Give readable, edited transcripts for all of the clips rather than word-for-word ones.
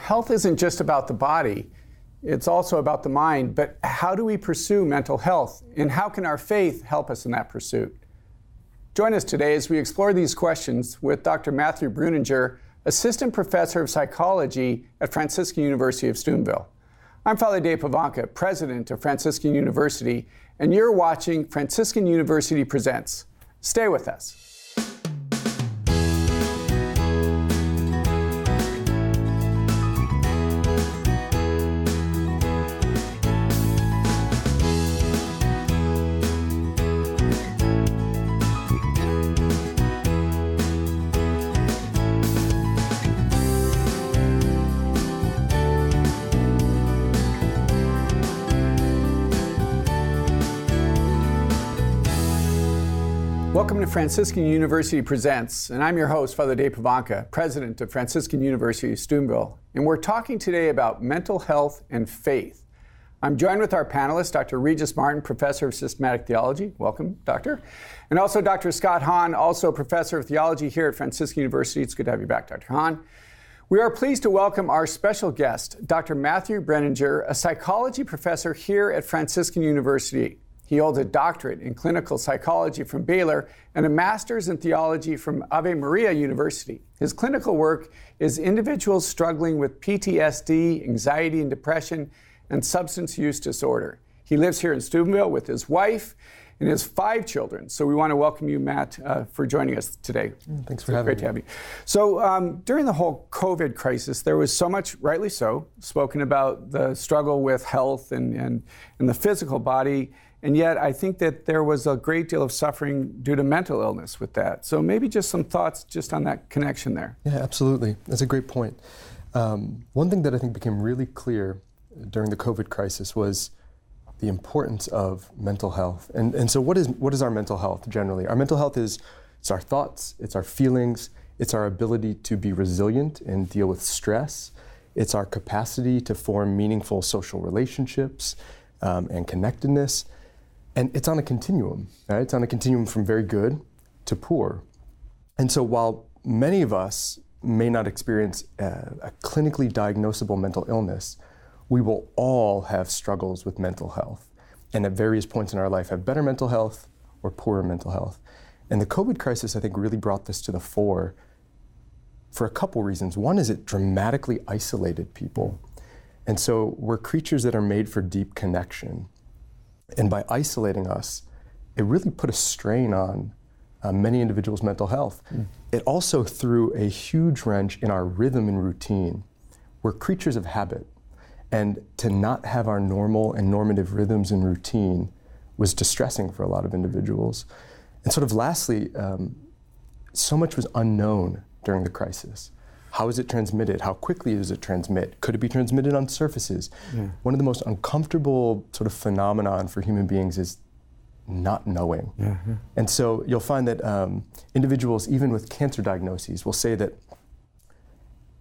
health isn't just about the body. It's also about the mind. But how do we pursue mental health? And how can our faith help us in that pursuit? Join us today as we explore these questions with Dr. Matthew Breuninger, Assistant Professor of Psychology at Franciscan University of Steubenville. I'm Father Dave Pivonka, President of Franciscan University, and you're watching Franciscan University Presents. Stay with us. Welcome to Franciscan University Presents, and I'm your host, Father Dave Pivonka, President of Franciscan University of Steubenville, and we're talking today about mental health and faith. I'm joined with our panelists, Dr. Regis Martin, Professor of Systematic Theology. Welcome, Doctor. And also Dr. Scott Hahn, also Professor of Theology here at Franciscan University. It's good to have you back, Dr. Hahn. We are pleased to welcome our special guest, Dr. Matthew Breuninger, a psychology professor here at Franciscan University. He holds a doctorate in clinical psychology from Baylor and a master's in theology from Ave Maria University. His clinical work is individuals struggling with PTSD, anxiety and depression, and substance use disorder. He lives here in Steubenville with his wife and his 5 children. So we want to welcome you, Matt, for joining us today. Thanks for having me. Great to have you. So during the whole COVID crisis, there was so much, rightly so, spoken about the struggle with health and the physical body. And yet, I think that there was a great deal of suffering due to mental illness with that. So maybe just some thoughts just on that connection there. Yeah, absolutely. That's a great point. One thing that I think became really clear during the COVID crisis was the importance of mental health. And so what is our mental health generally? Our mental health is, it's our thoughts, it's our feelings, it's our ability to be resilient and deal with stress. It's our capacity to form meaningful social relationships and connectedness. And it's on a continuum, right? It's on a continuum from very good to poor. And so while many of us may not experience a clinically diagnosable mental illness, we will all have struggles with mental health, and at various points in our life have better mental health or poorer mental health. And the COVID crisis, I think, really brought this to the fore for a couple reasons. One is it dramatically isolated people. And so we're creatures that are made for deep connection. And by isolating us, it really put a strain on many individuals' mental health. Mm. It also threw a huge wrench in our rhythm and routine. We're creatures of habit. And to not have our normal and normative rhythms and routine was distressing for a lot of individuals. And sort of lastly, so much was unknown during the crisis. How is it transmitted? How quickly does it transmit? Could it be transmitted on surfaces? Yeah. One of the most uncomfortable sort of phenomenon for human beings is not knowing. Mm-hmm. And so you'll find that individuals, even with cancer diagnoses, will say that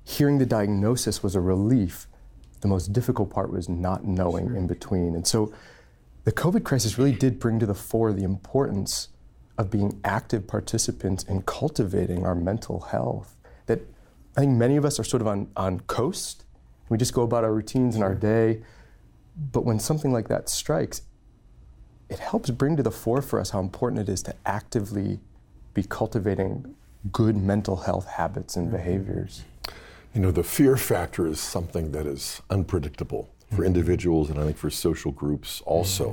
hearing the diagnosis was a relief. The most difficult part was not knowing in between. And so the COVID crisis really did bring to the fore the importance of being active participants in cultivating our mental health. That I think many of us are sort of on coast. We just go about our routines and our day. But when something like that strikes, it helps bring to the fore for us how important it is to actively be cultivating good mental health habits and behaviors. You know, the fear factor is something that is unpredictable for individuals and I think for social groups also.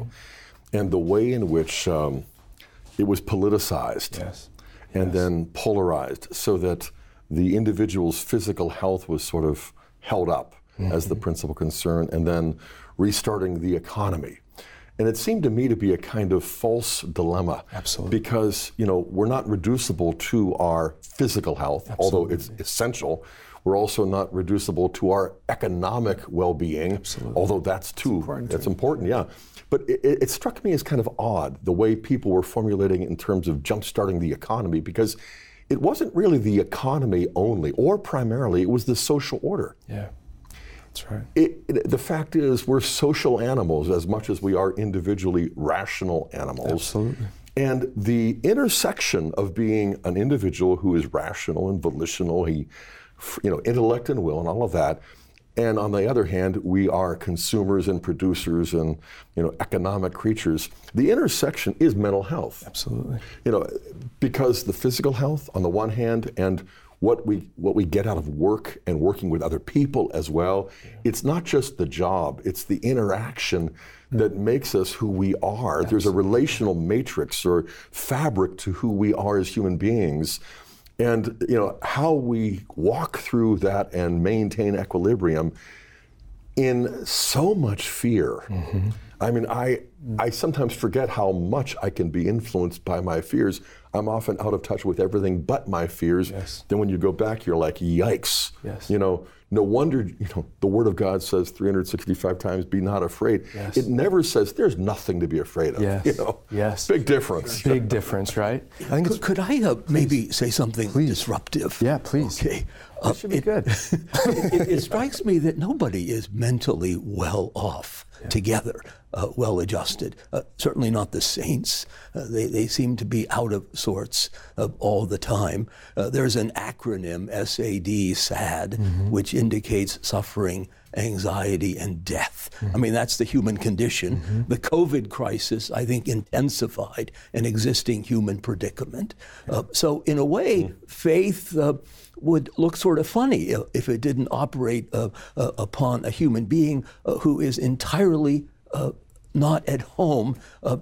Mm-hmm. And the way in which it was politicized and then polarized so that the individual's physical health was sort of held up as the principal concern, and then restarting the economy. And it seemed to me to be a kind of false dilemma. Absolutely. Because, you know, we're not reducible to our physical health, although it's essential. We're also not reducible to our economic well-being, although that's too important. That's important, yeah. But it struck me as kind of odd, the way people were formulating it in terms of jump-starting the economy, because it wasn't really the economy only, or primarily, it was the social order. Yeah, that's right. The fact is, we're social animals as much as we are individually rational animals. Absolutely. And the intersection of being an individual who is rational and volitional, he, you know, intellect and will and all of that, And on the other hand, we are consumers and producers and, economic creatures. The intersection is mental health. Absolutely. Because the physical health on the one hand and what we get out of work and working with other people as well, it's not just the job, it's the interaction that makes us who we are. Absolutely. There's a relational matrix or fabric to who we are as human beings. And how we walk through that and maintain equilibrium in so much fear. Mm-hmm. I mean, I sometimes forget how much I can be influenced by my fears. I'm often out of touch with everything but my fears. Yes. Then when you go back, you're like, yikes. Yes. No wonder, the Word of God says 365 times, be not afraid. Yes. It never says there's nothing to be afraid of. Yes. Yes. Big difference. Big difference, right? I think could I maybe say something disruptive? Yeah, please. Okay. That should be good. It strikes me that nobody is mentally well off together, well adjusted. Certainly not the saints. They seem to be out of sorts all the time. There's an acronym, SAD, mm-hmm. which indicates suffering, anxiety, and death. Mm-hmm. I mean, that's the human condition. Mm-hmm. The COVID crisis, I think, intensified an existing human predicament. So in a way, faith would look sort of funny if it didn't operate upon a human being who is entirely not at home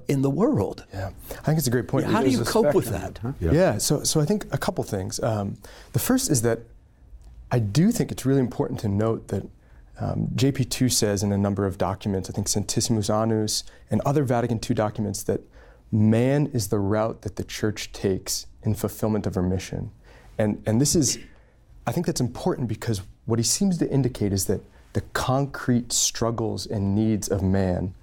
in the world. Yeah, I think it's a great point. How do you cope with that? Huh? Yeah, so I think a couple things. The first is that I do think it's really important to note that JP2 says in a number of documents, I think Centesimus Annus and other Vatican II documents, that man is the route that the Church takes in fulfillment of her mission. And this is, I think that's important because what he seems to indicate is that the concrete struggles and needs of man,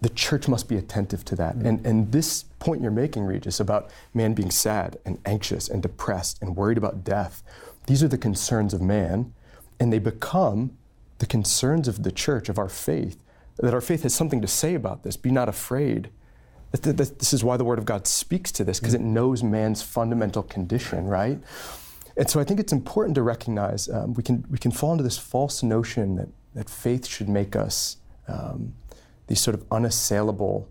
the Church must be attentive to that. Mm-hmm. And this point you're making, Regis, about man being sad and anxious and depressed and worried about death, these are the concerns of man, and they become the concerns of the Church, of our faith, that our faith has something to say about this. Be not afraid. This is why the Word of God speaks to this, because it knows man's fundamental condition, right? And so I think it's important to recognize we can fall into this false notion that faith should make us these sort of unassailable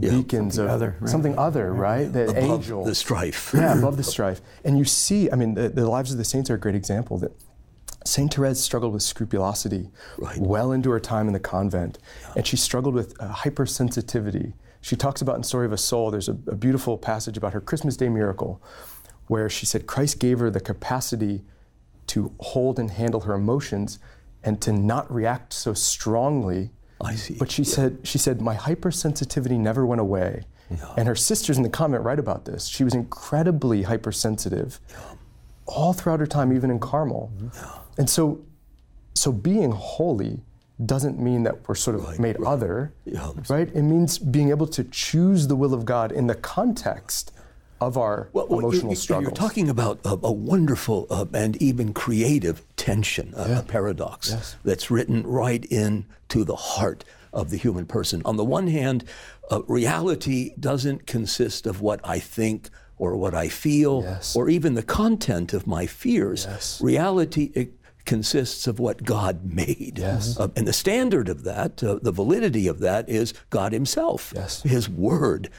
beacons something of other, right? Something other, right? The angel. The strife. Yeah, above the strife. And you see, I mean, the lives of the saints are a great example that St. Therese struggled with scrupulosity well into her time in the convent, and she struggled with hypersensitivity. She talks about in Story of a Soul, there's a beautiful passage about her Christmas Day miracle where she said Christ gave her the capacity to hold and handle her emotions and to not react so strongly. I see. But she said, my hypersensitivity never went away. Yeah. And her sisters in the convent write about this. She was incredibly hypersensitive all throughout her time, even in Carmel. Yeah. And so being holy doesn't mean that we're sort of made other, right? It means being able to choose the will of God in the context of our emotional struggles. You're talking about a wonderful and even creative tension, a paradox that's written right into the heart of the human person. On the one hand, reality doesn't consist of what I think or what I feel or even the content of my fears. Yes. Reality consists of what God made. Yes. And the standard of that, the validity of that, is God himself, his word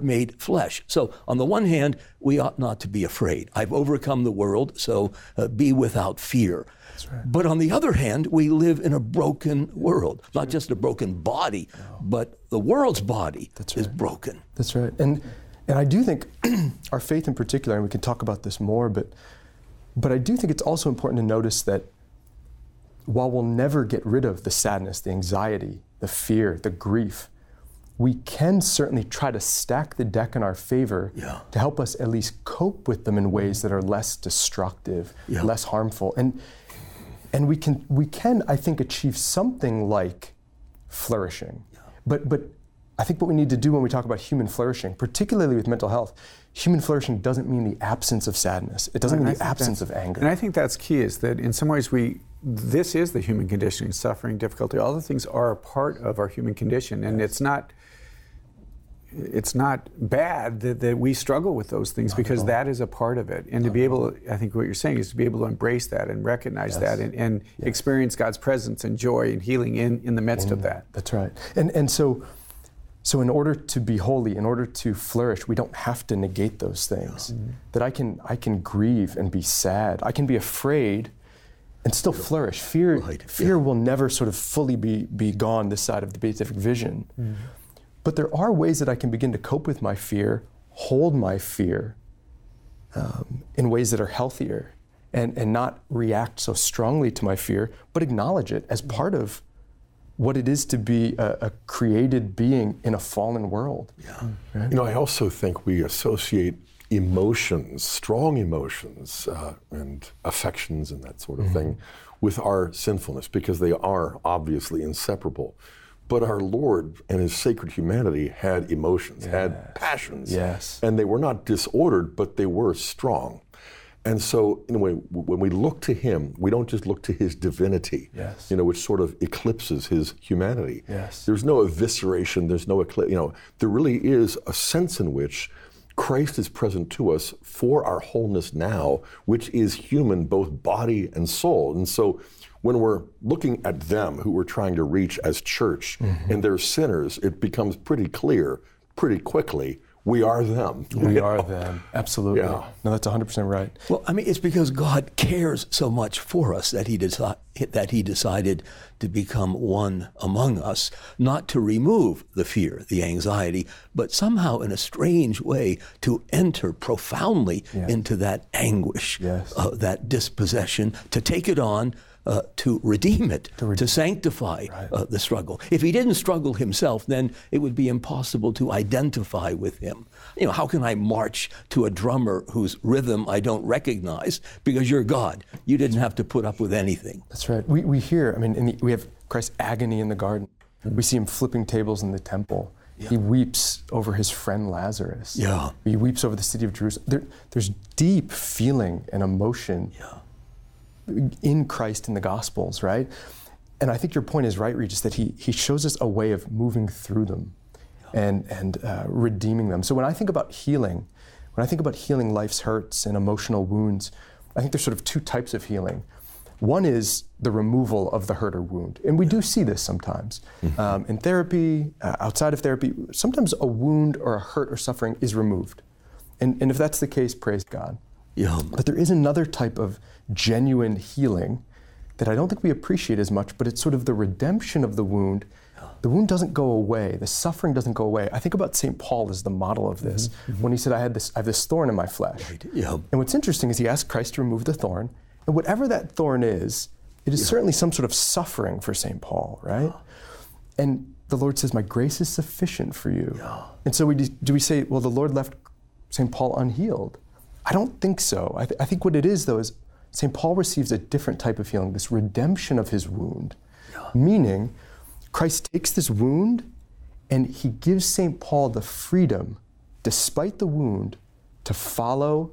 made flesh. So on the one hand, we ought not to be afraid. I've overcome the world, so be without fear. That's right. But on the other hand, we live in a broken world, not just a broken body, but the world's body is broken. That's right. And I do think our faith in particular, and we can talk about this more, but I do think it's also important to notice that while we'll never get rid of the sadness, the anxiety, the fear, the grief, we can certainly try to stack the deck in our favor to help us at least cope with them in ways that are less destructive, less harmful. And we can, I think, achieve something like flourishing. But I think what we need to do when we talk about human flourishing, particularly with mental health, human flourishing doesn't mean the absence of sadness. It doesn't mean the absence of anger. And I think that's key, is that in some ways this is the human condition, suffering, difficulty, all the things are a part of our human condition. And it's not, it's not bad that we struggle with those things, because that is a part of it. And to be able, I think what you're saying is to be able to embrace that and recognize that and experience God's presence and joy and healing in the midst of that. That's right. And so in order to be holy, in order to flourish, we don't have to negate those things. Mm-hmm. That I can grieve and be sad. I can be afraid and still flourish. Fear will never sort of fully be gone this side of the beatific vision. Mm-hmm. But there are ways that I can begin to cope with my fear, hold my fear in ways that are healthier, and not react so strongly to my fear, but acknowledge it as part of what it is to be a created being in a fallen world. Yeah. Right? You know, I also think we associate emotions, strong emotions, and affections and that sort of thing with our sinfulness, because they are obviously inseparable. But our Lord and his sacred humanity had emotions, had passions, and they were not disordered, but they were strong. And so, anyway, when we look to him, we don't just look to his divinity, which sort of eclipses his humanity. Yes. There's no evisceration, there's no eclipse, there really is a sense in which Christ is present to us for our wholeness now, which is human, both body and soul. And so, when we're looking at them who we're trying to reach as church, and they're sinners, it becomes pretty clear pretty quickly, we are them. We are them, absolutely. Yeah. No, that's 100% right. Well, I mean, it's because God cares so much for us that he decided to become one among us, not to remove the fear, the anxiety, but somehow in a strange way to enter profoundly into that anguish, that dispossession, to take it on, to redeem it, to sanctify the struggle. If he didn't struggle himself, then it would be impossible to identify with him. You know, how can I march to a drummer whose rhythm I don't recognize? Because you're God. You didn't have to put up with anything. That's right. We hear, I mean, we have Christ's agony in the garden. We see him flipping tables in the temple. Yeah. He weeps over his friend Lazarus. Yeah. He weeps over the city of Jerusalem. There's deep feeling and emotion in Christ in the Gospels, right? And I think your point is right, Regis, that he shows us a way of moving through them and redeeming them. So when I think about healing life's hurts and emotional wounds, I think there's sort of two types of healing. One is the removal of the hurt or wound. And we do see this sometimes. In therapy, outside of therapy, sometimes a wound or a hurt or suffering is removed. And if that's the case, praise God. Yeah. But there is another type of genuine healing that I don't think we appreciate as much, but it's sort of the redemption of the wound. The wound doesn't go away. The suffering doesn't go away. I think about Saint Paul as the model of this, when he said, I have this thorn in my flesh. Right. Yeah. And what's interesting is he asked Christ to remove the thorn, and whatever that thorn is, it is certainly some sort of suffering for Saint Paul, right? And the Lord says, my grace is sufficient for you. Yeah. And so do we say, well, the Lord left Saint Paul unhealed? I don't think so. I think what it is, though, is St. Paul receives a different type of healing, this redemption of his wound, meaning Christ takes this wound and he gives St. Paul the freedom, despite the wound, to follow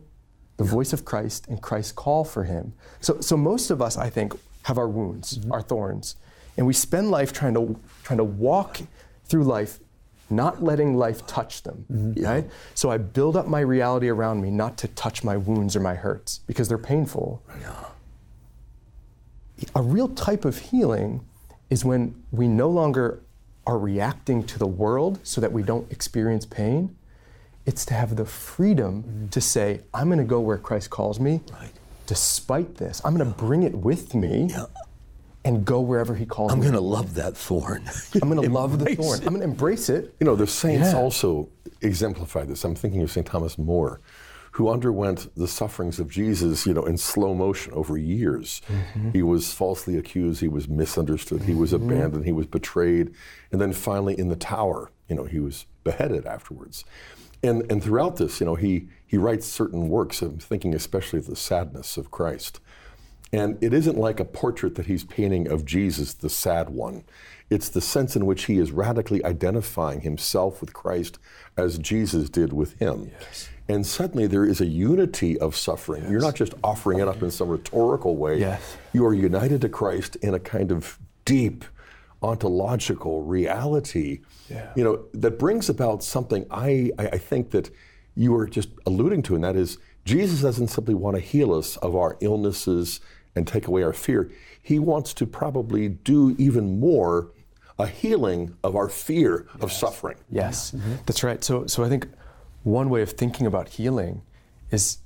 the voice of Christ and Christ's call for him. So most of us, I think, have our wounds, our thorns, and we spend life trying to walk through life not letting life touch them, right? So I build up my reality around me not to touch my wounds or my hurts because they're painful. Yeah. A real type of healing is when we no longer are reacting to the world so that we don't experience pain. It's to have the freedom to say, I'm gonna go where Christ calls me, despite this. I'm gonna bring it with me. Yeah. And go wherever he calls me. I'm going to love that thorn. I'm going to love the thorn. I'm going to embrace it. You know, the saints also exemplify this. I'm thinking of St. Thomas More, who underwent the sufferings of Jesus, in slow motion over years. He was falsely accused. He was misunderstood. He was abandoned. He was betrayed. And then finally in the tower, he was beheaded afterwards. And throughout this, he writes certain works. I'm thinking especially of the sadness of Christ. And it isn't like a portrait that he's painting of Jesus, the sad one. It's the sense in which he is radically identifying himself with Christ as Jesus did with him. Yes. And suddenly there is a unity of suffering. Yes. You're not just offering it up in some rhetorical way. Yes. You are united to Christ in a kind of deep, ontological reality, you know, that brings about something I think that you were just alluding to, and that is Jesus doesn't simply want to heal us of our illnesses and take away our fear. He wants to probably do even more, a healing of our fear of suffering. Yes, that's right. So I think one way of thinking about healing is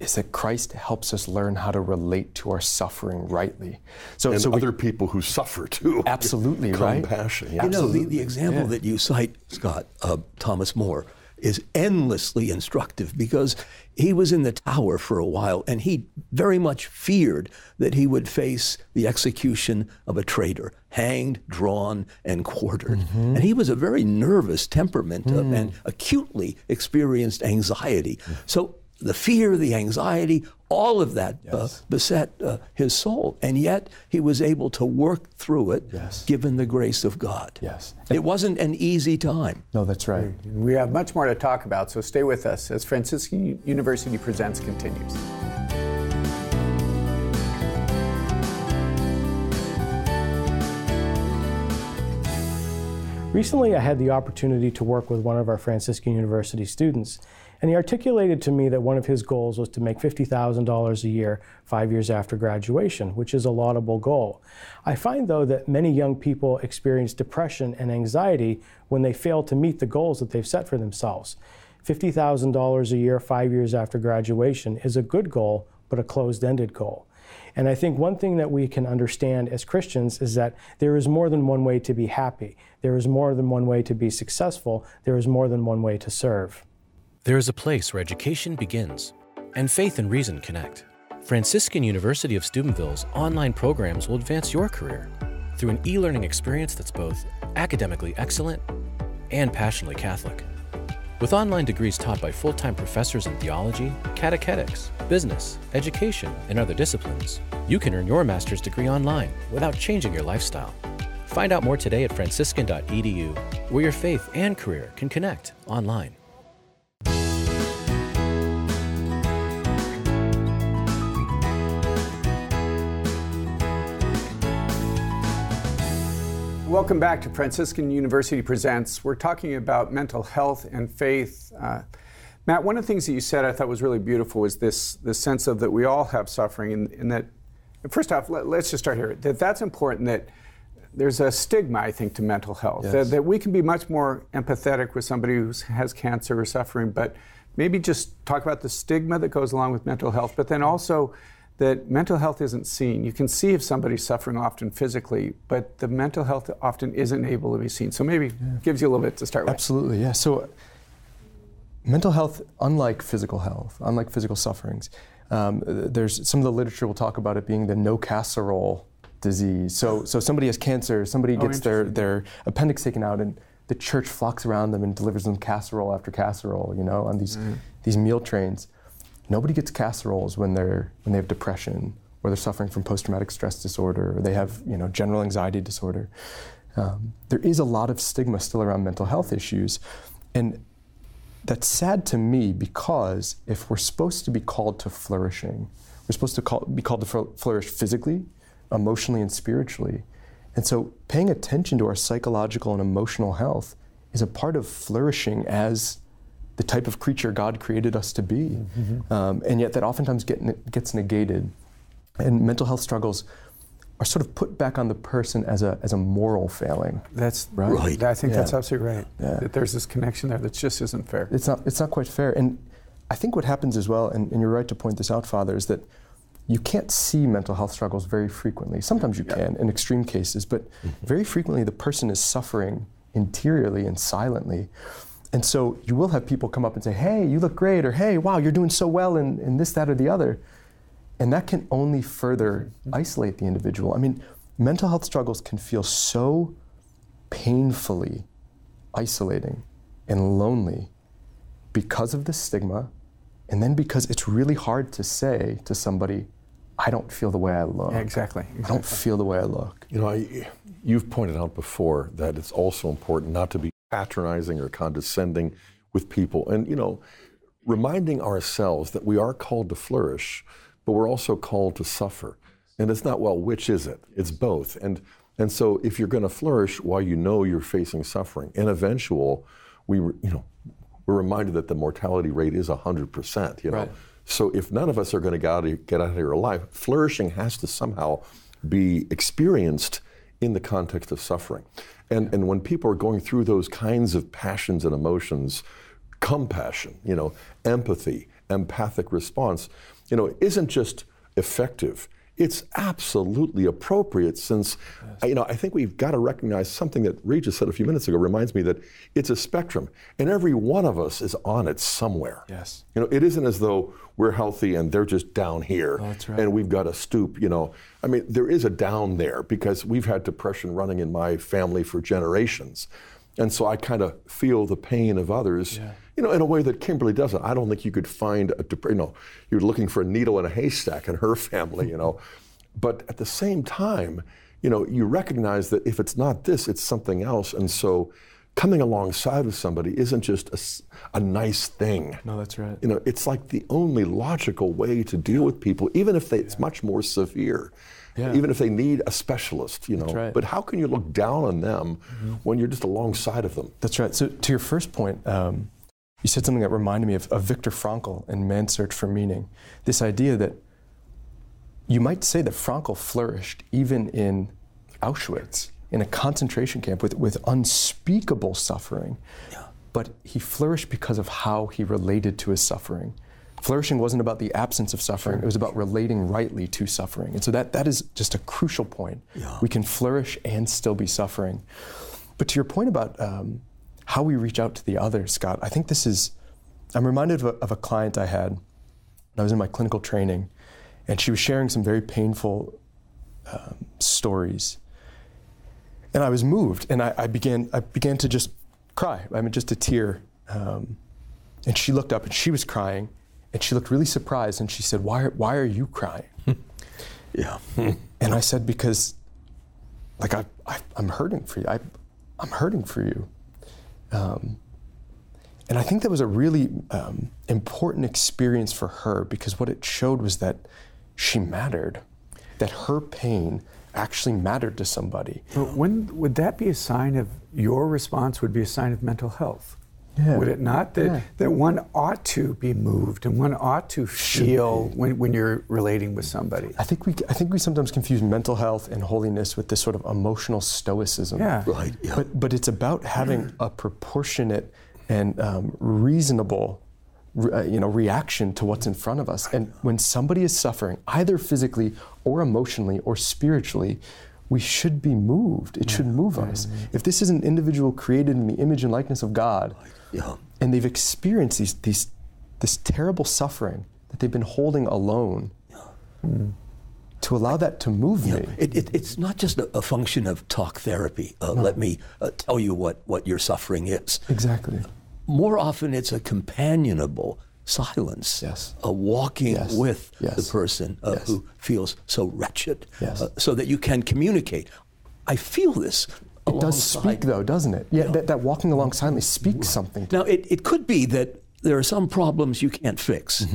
that Christ helps us learn how to relate to our suffering rightly. So other people who suffer too. Absolutely, right? Compassion. Yeah. You know, the example that you cite, Scott, Thomas More, is endlessly instructive, because he was in the tower for a while and he very much feared that he would face the execution of a traitor, hanged, drawn, and quartered. Mm-hmm. And he was a very nervous temperament and acutely experienced anxiety. So the fear, the anxiety, all of that beset his soul. And yet he was able to work through it, given the grace of God. Yes. It wasn't an easy time. No, that's right. We have much more to talk about, so stay with us as Franciscan University Presents continues. Recently, I had the opportunity to work with one of our Franciscan University students, and he articulated to me that one of his goals was to make $50,000 a year 5 years after graduation, which is a laudable goal. I find, though, that many young people experience depression and anxiety when they fail to meet the goals that they've set for themselves. $50,000 a year 5 years after graduation is a good goal, but a closed-ended goal. And I think one thing that we can understand as Christians is that there is more than one way to be happy. There is more than one way to be successful. There is more than one way to serve. There is a place where education begins, and faith and reason connect. Franciscan University of Steubenville's online programs will advance your career through an e-learning experience that's both academically excellent and passionately Catholic. With online degrees taught by full-time professors in theology, catechetics, business, education, and other disciplines, you can earn your master's degree online without changing your lifestyle. Find out more today at franciscan.edu, where your faith and career can connect online. Welcome back to Franciscan University Presents. We're talking about mental health and faith. Matt, one of the things that you said I thought was really beautiful was this sense of that we all have suffering, and that, first off, let's just start here, that's important, that there's a stigma, I think, to mental health, that we can be much more empathetic with somebody who has cancer or suffering, but maybe just talk about the stigma that goes along with mental health, but then also that mental health isn't seen. You can see if somebody's suffering often physically, but the mental health often isn't able to be seen. So maybe gives you a little bit to start with. Absolutely, yeah. So mental health, unlike physical sufferings, there's some of the literature will talk about it being the no casserole disease. So somebody has cancer, somebody gets their appendix taken out, and the church flocks around them and delivers them casserole after casserole, you know, on these meal trains. Nobody gets casseroles when they have depression, or they're suffering from post-traumatic stress disorder, or they have general anxiety disorder. There is a lot of stigma still around mental health issues, and that's sad to me, because if we're supposed to be called to flourishing, we're supposed to be called to flourish physically, emotionally, and spiritually. And so paying attention to our psychological and emotional health is a part of flourishing as the type of creature God created us to be. Mm-hmm. And yet that oftentimes gets negated. And mental health struggles are sort of put back on the person as a moral failing. That's right. I think that's absolutely right. Yeah. That there's this connection there that just isn't fair. It's not quite fair. And I think what happens as well, and you're right to point this out, Father, is that you can't see mental health struggles very frequently. Sometimes you can in extreme cases, but very frequently the person is suffering interiorly and silently. And so you will have people come up and say, hey, you look great, or hey, wow, you're doing so well in this, that, or the other. And that can only further isolate the individual. I mean, mental health struggles can feel so painfully isolating and lonely because of the stigma, and then because it's really hard to say to somebody, I don't feel the way I look. Yeah, exactly. I don't feel the way I look. You know, you've pointed out before that it's also important not to be patronizing or condescending with people, and reminding ourselves that we are called to flourish, but we're also called to suffer. And it's not, well, which is it? It's both. And And so if you're going to flourish while you know you're facing suffering, and eventual, we're reminded that the mortality rate is 100%, Right. So if none of us are going to get out of here alive, flourishing has to somehow be experienced in the context of suffering. And when people are going through those kinds of passions and emotions, compassion, empathy, empathic response, isn't just effective, it's absolutely appropriate, since, I think we've got to recognize something that Regis said a few minutes ago reminds me that it's a spectrum, and every one of us is on it somewhere. Yes. It isn't as though we're healthy and they're just down here, that's right, and we've got a stoop, there is a down there, because we've had depression running in my family for generations. And so I kind of feel the pain of others, in a way that Kimberly doesn't. I don't think you could find you're looking for a needle in a haystack in her family, But at the same time, you recognize that if it's not this, it's something else. And so coming alongside of somebody isn't just a nice thing. No, that's right. It's like the only logical way to deal with people, even if it's much more severe. Yeah. Even if they need a specialist, That's right. But how can you look down on them when you're just alongside of them? That's right. So to your first point, you said something that reminded me of Viktor Frankl in Man's Search for Meaning. This idea that you might say that Frankl flourished even in Auschwitz, in a concentration camp with unspeakable suffering, but he flourished because of how he related to his suffering. Flourishing wasn't about the absence of suffering, it was about relating rightly to suffering. And so that is just a crucial point. Yeah. We can flourish and still be suffering. But to your point about how we reach out to the other, Scott, I think I'm reminded of a client I had. I was in my clinical training, and she was sharing some very painful stories. And I was moved, and I began to just cry, just a tear. And she looked up and she was crying. And she looked really surprised, and she said, why are you crying? And I said, because I'm hurting for you. I'm hurting for you. And I think that was a really important experience for her, because what it showed was that she mattered, that her pain actually mattered to somebody. But when would that be a sign of, your response would be a sign of mental health? Yeah. Would it not? That one ought to be moved, and one ought to feel when you're relating with somebody. I think we sometimes confuse mental health and holiness with this sort of emotional stoicism. Yeah. Right. Yeah. But it's about having a proportionate and reasonable, reaction to what's in front of us. And when somebody is suffering, either physically or emotionally or spiritually, we should be moved. It should move us. If this is an individual created in the image and likeness of God, and they've experienced this terrible suffering that they've been holding alone, to allow that to move me. It's not just a function of talk therapy. Let me tell you what your suffering is. Exactly. More often it's a companionable silence, a walking with the person who feels so wretched, so that you can communicate. I feel this. It does speak, though, doesn't it? Yeah, that walking alongside speaks something. Now, it could be that there are some problems you can't fix.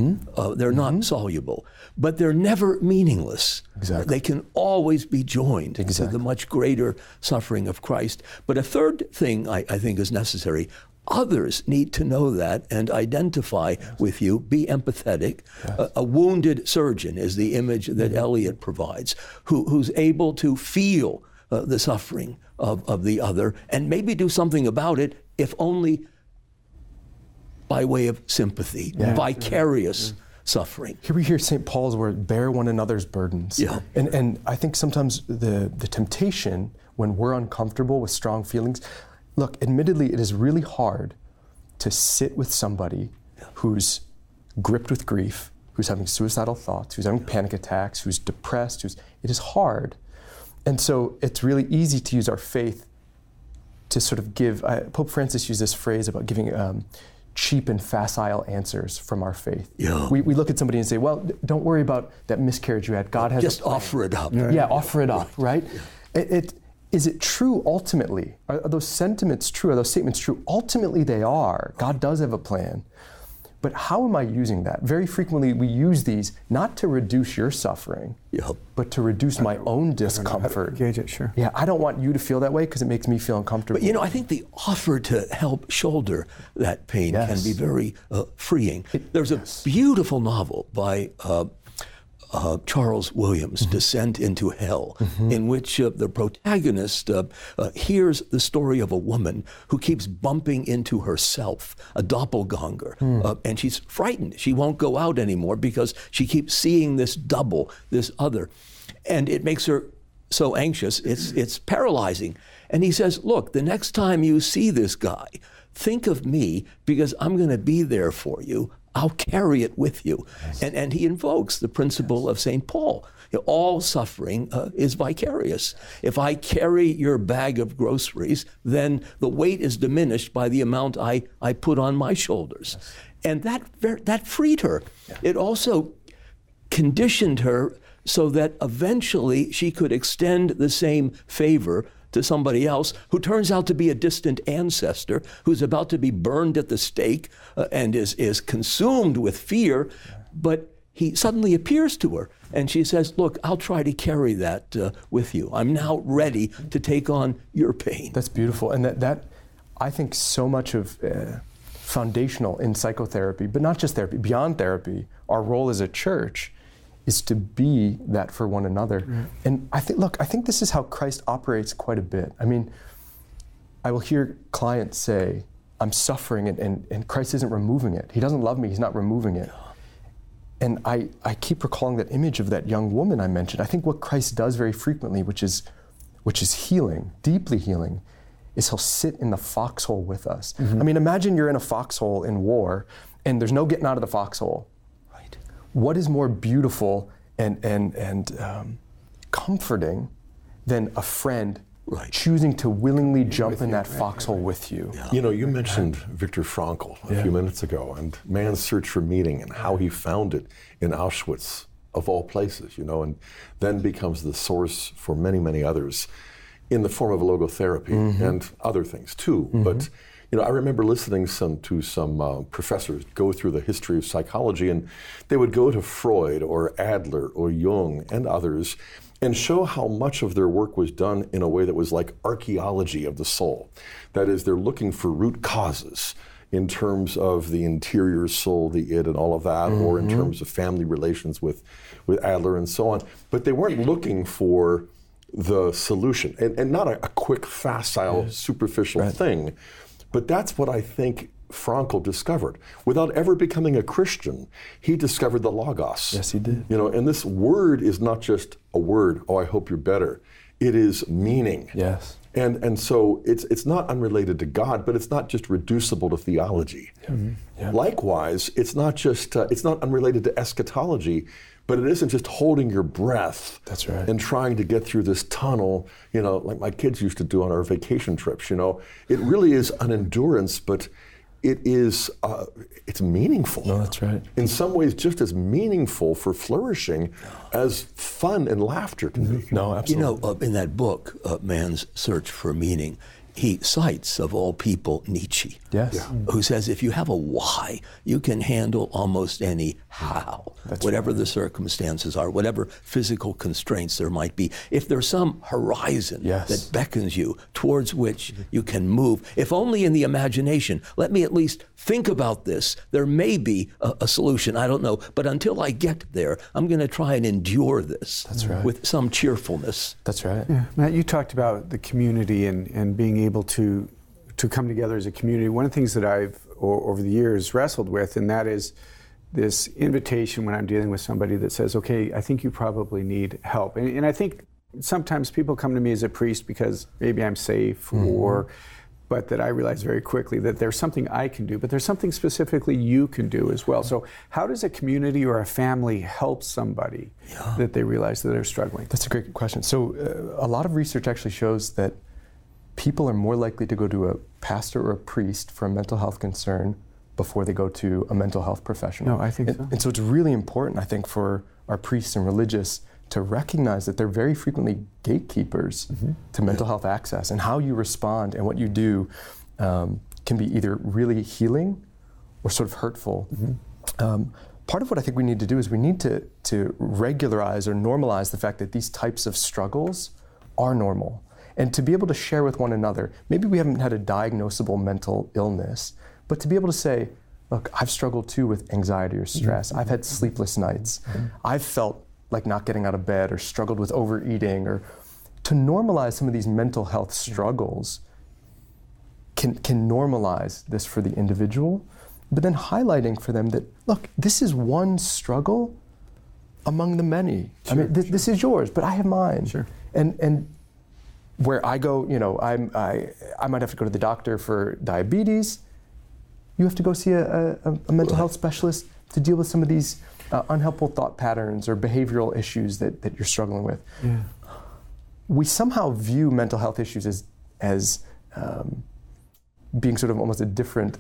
They're not soluble, but they're never meaningless. Exactly. They can always be joined to the much greater suffering of Christ. But a third thing I think is necessary. Others need to know that and identify with you, be empathetic. Yes. A wounded surgeon is the image that Eliot provides, who's able to feel the suffering of the other and maybe do something about it, if only by way of sympathy, vicarious suffering. Here we hear St. Paul's word, bear one another's burdens. Yeah. And I think sometimes the temptation, when we're uncomfortable with strong feelings, look, admittedly, it is really hard to sit with somebody who's gripped with grief, who's having suicidal thoughts, who's having panic attacks, who's depressed, it is hard. And so it's really easy to use our faith to sort of give, Pope Francis used this phrase about giving cheap and facile answers from our faith. Yeah. We look at somebody and say, well, don't worry about that miscarriage you had, God has just a plan. Offer it up. Yeah, offer it up, right? Yeah. Is it true ultimately? Are those sentiments true? Are those statements true? Ultimately they are. God does have a plan. But how am I using that? Very frequently, we use these not to reduce your suffering, but to reduce my own discomfort. Gauge it, sure. Yeah, I don't want you to feel that way because it makes me feel uncomfortable. But you know, I think the offer to help shoulder that pain can be very freeing. There's a beautiful novel by Charles Williams, Descent into Hell, in which the protagonist hears the story of a woman who keeps bumping into herself, a doppelganger, and she's frightened. She won't go out anymore because she keeps seeing this double, this other, and it makes her so anxious, it's paralyzing. And he says, look, the next time you see this guy, think of me because I'm going to be there for you. I'll carry it with you. And he invokes the principle of Saint Paul. You know, all suffering is vicarious. If I carry your bag of groceries, then the weight is diminished by the amount I put on my shoulders. And that freed her. Yeah. It also conditioned her so that eventually she could extend the same favor to somebody else who turns out to be a distant ancestor who's about to be burned at the stake and is consumed with fear, but he suddenly appears to her and she says, look, I'll try to carry that with you. I'm now ready to take on your pain. That's beautiful. And that I think so much of foundational in psychotherapy, but not just therapy, beyond therapy, our role as a church is to be that for one another. And I think this is how Christ operates quite a bit. I mean, I will hear clients say, I'm suffering and Christ isn't removing it. He doesn't love me, he's not removing it. And I keep recalling that image of that young woman I mentioned. I think what Christ does very frequently, which is healing, deeply healing, is he'll sit in the foxhole with us. I mean, imagine you're in a foxhole in war and there's no getting out of the foxhole. What is more beautiful and comforting than a friend choosing to willingly jump in that foxhole with you? Yeah. You know, you mentioned Viktor Frankl a few minutes ago and man's search for meaning and how he found it in Auschwitz, of all places, you know, and then becomes the source for many, many others in the form of logotherapy and other things too. But you know, I remember listening to some professors go through the history of psychology, and they would go to Freud or Adler or Jung and others and show how much of their work was done in a way that was like archaeology of the soul. That is, they're looking for root causes in terms of the interior soul, the id, and all of that, or in terms of family relations with Adler and so on. But they weren't looking for the solution, and not a quick, facile, superficial thing. But that's what I think Frankl discovered. Without ever becoming a Christian, he discovered the Logos. Yes, he did. You know, and this word is not just a word, oh, I hope you're better. It is meaning. Yes. And so it's not unrelated to God, but it's not just reducible to theology. Likewise, it's not just it's not unrelated to eschatology, but it isn't just holding your breath and trying to get through this tunnel, you know, like my kids used to do on our vacation trips, you know. It really is an endurance, but it is, it's meaningful. No, that's right. In some ways, just as meaningful for flourishing as fun and laughter can be. No, absolutely. You know, in that book, Man's Search for Meaning, he cites, of all people, Nietzsche, who says, if you have a why, you can handle almost any how, whatever the circumstances are, whatever physical constraints there might be. If there's some horizon that beckons you towards which you can move, if only in the imagination, let me at least think about this. There may be a solution, I don't know, but until I get there, I'm going to try and endure this with some cheerfulness. That's right. Yeah. Matt, you talked about the community and being able to come together as a community. One of the things that I've over the years wrestled with, and that is this invitation when I'm dealing with somebody that says, okay, I think you probably need help. And I think sometimes people come to me as a priest because maybe I'm safe but that I realize very quickly that there's something I can do, but there's something specifically you can do as well. So how does a community or a family help somebody that they realize that they're struggling? That's a great question. So a lot of research actually shows that people are more likely to go to a pastor or a priest for a mental health concern before they go to a mental health professional. No, I think so. And so it's really important, I think, for our priests and religious to recognize that they're very frequently gatekeepers to mental health access, and how you respond and what you do can be either really healing or sort of hurtful. Mm-hmm. Part of what I think we need to do is we need to regularize or normalize the fact that these types of struggles are normal, and to be able to share with one another. Maybe we haven't had a diagnosable mental illness, but to be able to say, look, I've struggled too with anxiety or stress. Mm-hmm. I've had sleepless nights. Mm-hmm. I've felt like not getting out of bed or struggled with overeating, or to normalize some of these mental health struggles can normalize this for the individual, but then highlighting for them that, look, this is one struggle among the many. Sure, I mean, this is yours, but I have mine. Sure. And where I go, you know, I might have to go to the doctor for diabetes. You have to go see a mental health specialist to deal with some of these unhelpful thought patterns or behavioral issues that you're struggling with. Yeah. We somehow view mental health issues as being sort of almost a different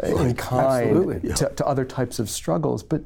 in kind to other types of struggles, but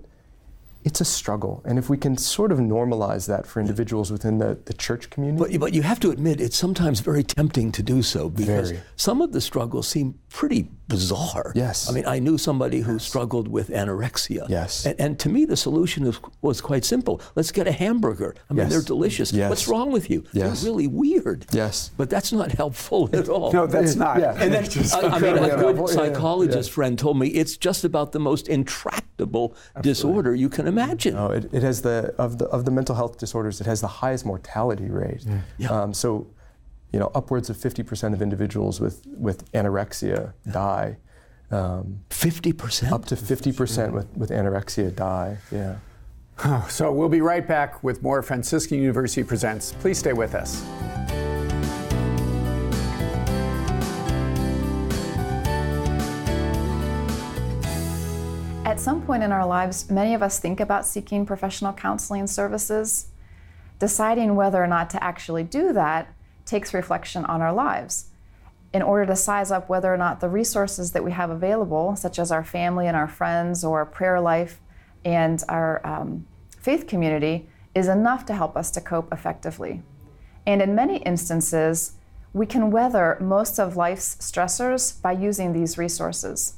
it's a struggle. And if we can sort of normalize that for individuals within the church community. But you have to admit, it's sometimes very tempting to do so, because some of the struggles seem pretty bizarre. Yes. I mean, I knew somebody who struggled with anorexia. Yes. And to me, the solution was quite simple. Let's get a hamburger. I mean, they're delicious. Yes. What's wrong with you? Yes. They're really weird. Yes. But that's not helpful at all. No, that's not. Yeah. And that's just a good psychologist friend told me it's just about the most intractable disorder you can imagine. No, it has of the mental health disorders, it has the highest mortality rate. Yeah. Yeah. So, you know, upwards of 50% of individuals with anorexia die. 50%? Up to 50% with anorexia die, yeah. So we'll be right back with more Franciscan University Presents. Please stay with us. At some point in our lives, many of us think about seeking professional counseling services. Deciding whether or not to actually do that takes reflection on our lives. In order to size up whether or not the resources that we have available, such as our family and our friends or our prayer life and our faith community, is enough to help us to cope effectively. And in many instances, we can weather most of life's stressors by using these resources.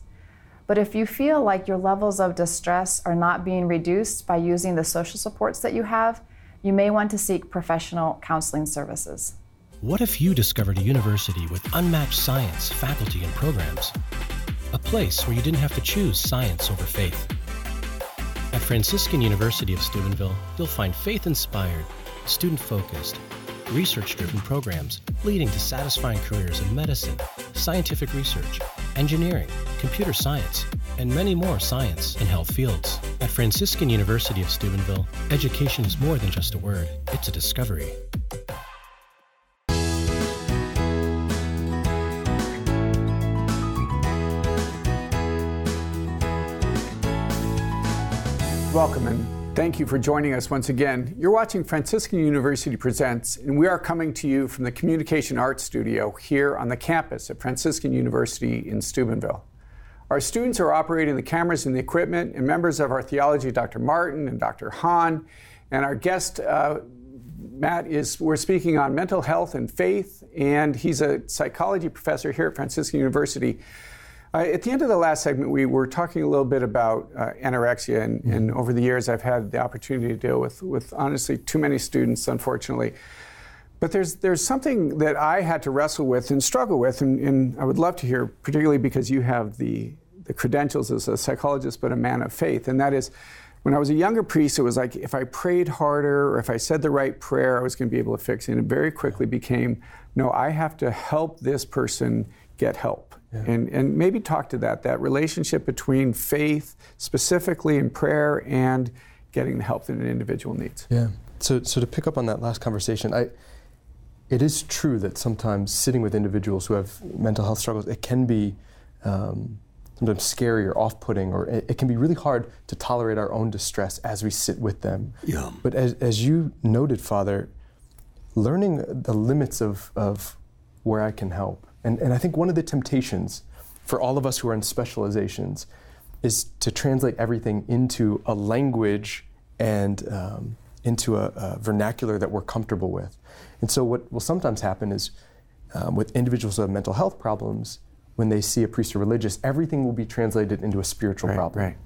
But if you feel like your levels of distress are not being reduced by using the social supports that you have, you may want to seek professional counseling services. What if you discovered a university with unmatched science, faculty, and programs? A place where you didn't have to choose science over faith. At Franciscan University of Steubenville, you'll find faith-inspired, student-focused, research-driven programs leading to satisfying careers in medicine, scientific research, engineering, computer science, and many more science and health fields. At Franciscan University of Steubenville, education is more than just a word, it's a discovery. Welcome, and thank you for joining us once again. You're watching Franciscan University Presents, and we are coming to you from the Communication Arts Studio here on the campus at Franciscan University in Steubenville. Our students are operating the cameras and the equipment, and members of our theology, Dr. Martin and Dr. Hahn, and our guest, Matt, we're speaking on mental health and faith, and he's a psychology professor here at Franciscan University. At the end of the last segment, we were talking a little bit about anorexia, and over the years I've had the opportunity to deal with honestly too many students, unfortunately. But there's something that I had to wrestle with and struggle with, and I would love to hear, particularly because you have the credentials as a psychologist but a man of faith, and that is, when I was a younger priest, it was like if I prayed harder or if I said the right prayer, I was going to be able to fix it. And it very quickly became, no, I have to help this person get help. Yeah. And maybe talk to that relationship between faith, specifically in prayer, and getting the help that an individual needs. Yeah. So to pick up on that last conversation, it is true that sometimes sitting with individuals who have mental health struggles, it can be sometimes scary or off-putting, or it can be really hard to tolerate our own distress as we sit with them. Yeah. But as you noted, Father, learning the limits of where I can help. And I think one of the temptations for all of us who are in specializations is to translate everything into a language and into a vernacular that we're comfortable with. And so what will sometimes happen is with individuals who have mental health problems, when they see a priest or religious, everything will be translated into a spiritual problem. Right.